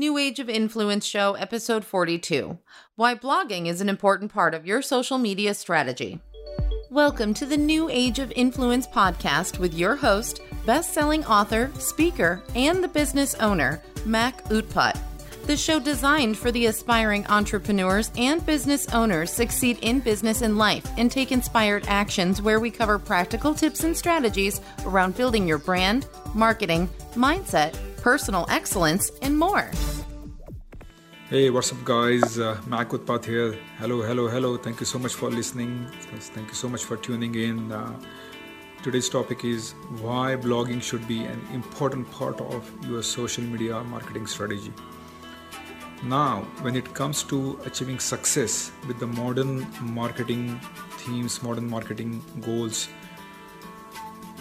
New Age of Influence Show, Episode 42, Why Blogging is an Important Part of Your Social Media Strategy. Welcome to the New Age of Influence podcast with your host, best-selling author, speaker, and the business owner, Makarand Utpat. The show designed for the aspiring entrepreneurs and business owners succeed in business and life and take inspired actions, where we cover practical tips and strategies around building your brand, marketing, mindset, personal excellence, and more. Hey, what's up, guys? Makarand Utpat here. Hello. Thank you so much for listening. Thank you so much for tuning in. Today's topic is why blogging should be an important part of your social media marketing strategy. Now, when it comes to achieving success with the modern marketing themes, modern marketing goals,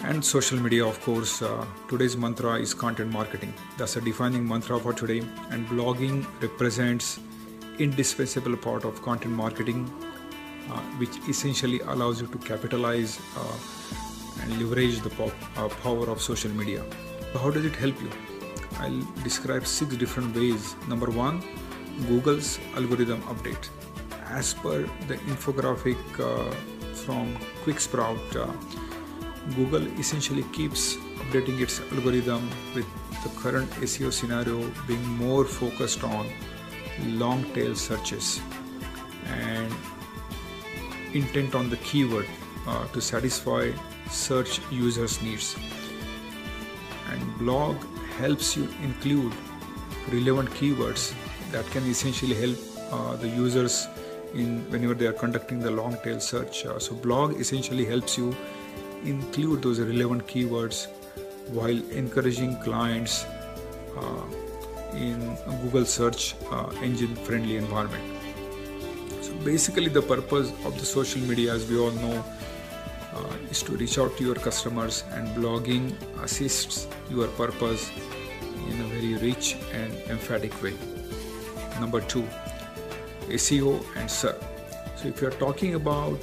and social media, of course, today's mantra is content marketing. That's a defining mantra for today, and blogging represents indispensable part of content marketing, which essentially allows you to capitalize and leverage the power of social media. So how does it help you? I'll describe 6 different ways. Number 1, Google's algorithm update. As per the infographic from Quick Sprout, Google essentially keeps updating its algorithm, with the current SEO scenario being more focused on long tail searches and intent on the keyword to satisfy search users' needs. And blog helps you include relevant keywords that can essentially help the users in whenever they are conducting the long tail search. So blog essentially helps you include those relevant keywords while encouraging clients in a Google search engine friendly environment. So basically, the purpose of the social media, as we all know, is to reach out to your customers, and blogging assists your purpose in a very rich and emphatic way. Number 2, SEO and SERP. So if you are talking about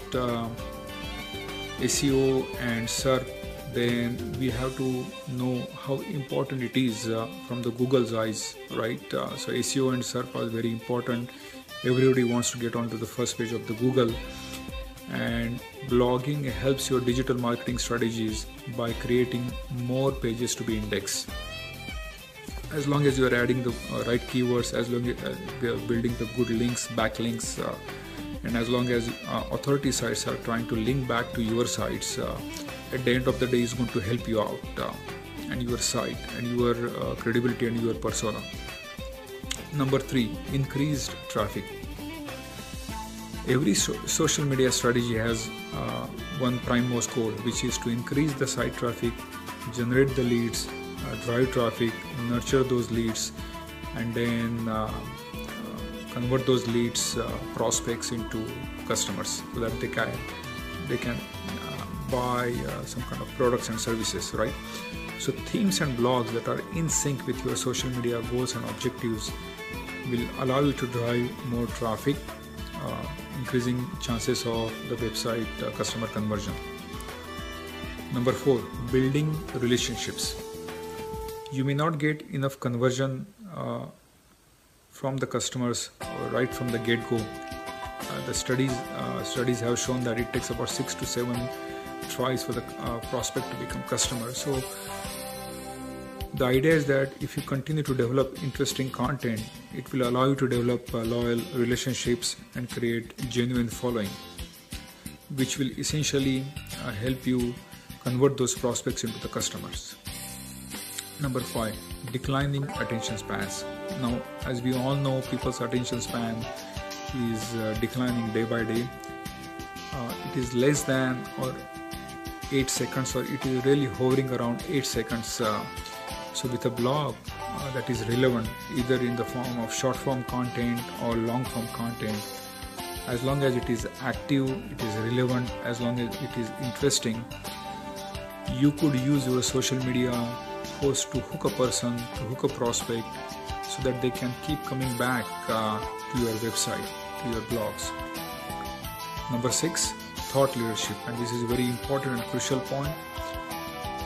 SEO and SERP, then we have to know how important it is from the Google's eyes, right? So SEO and SERP are very important. Everybody wants to get onto the first page of the Google. And blogging helps your digital marketing strategies by creating more pages to be indexed. As long as you are adding the right keywords, as long as you are building the good links, backlinks, and as long as authority sites are trying to link back to your sites, at the end of the day, it's going to help you out and your site and your credibility and your persona. Number 3, increased traffic. Every social media strategy has one primoremost goal, which is to increase the site traffic, generate the leads, drive traffic, nurture those leads, and then convert those leads, prospects, into customers, so that they can buy some kind of products and services, right? So themes and blogs that are in sync with your social media goals and objectives will allow you to drive more traffic, increasing chances of the website customer conversion. Number 4, building relationships. You may not get enough conversion from the customers right from the get-go. The studies have shown that it takes about 6 to 7 tries for the prospect to become customer. So the idea is that if you continue to develop interesting content, it will allow you to develop loyal relationships and create genuine following, which will essentially help you convert those prospects into the customers. Number 5, declining attention spans. Now, as we all know, people's attention span is declining day by day. It is less than or 8 seconds, or it is really hovering around 8 seconds. So with a blog that is relevant, either in the form of short form content or long form content, as long as it is active, it is relevant, as long as it is interesting, you could use your social media post to hook a person, to hook a prospect, so that they can keep coming back to your website, to your blogs. Number 6, thought leadership. And this is a very important and crucial point.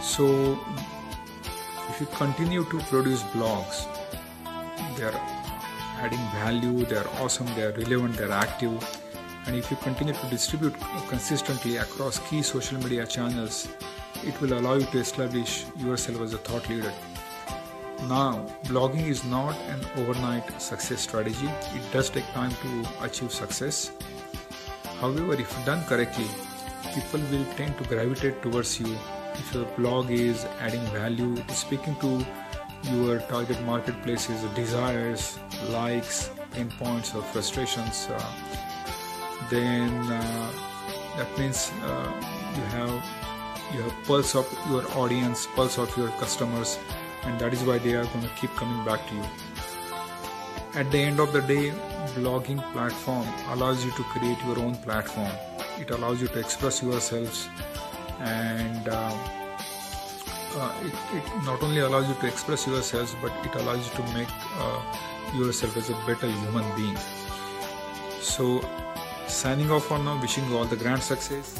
So if you continue to produce blogs they are adding value, they are awesome, they are relevant, they are active. And if you continue to distribute consistently across key social media channels, it will allow you to establish yourself as a thought leader. Now, blogging is not an overnight success strategy. It does take time to achieve success. However, if done correctly, people will tend to gravitate towards you if your blog is adding value, it is speaking to your target marketplaces, desires, likes, pain points or frustrations. Then that means you have pulse of your audience, pulse of your customers, and that is why they are going to keep coming back to you. At the end of the day, blogging platform allows you to create your own platform. It allows you to express yourselves, and it not only allows you to express yourselves, but it allows you to make yourself as a better human being. So, signing off for now, wishing you all the grand success.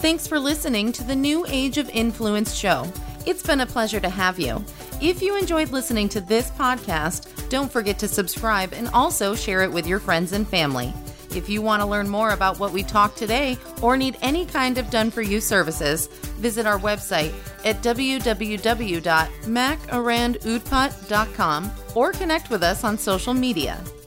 Thanks for listening to the New Age of Influence show. It's been a pleasure to have you. If you enjoyed listening to this podcast, don't forget to subscribe and also share it with your friends and family. If you want to learn more about what we talked today or need any kind of done-for-you services, visit our website at www.makarandutpat.com or connect with us on social media.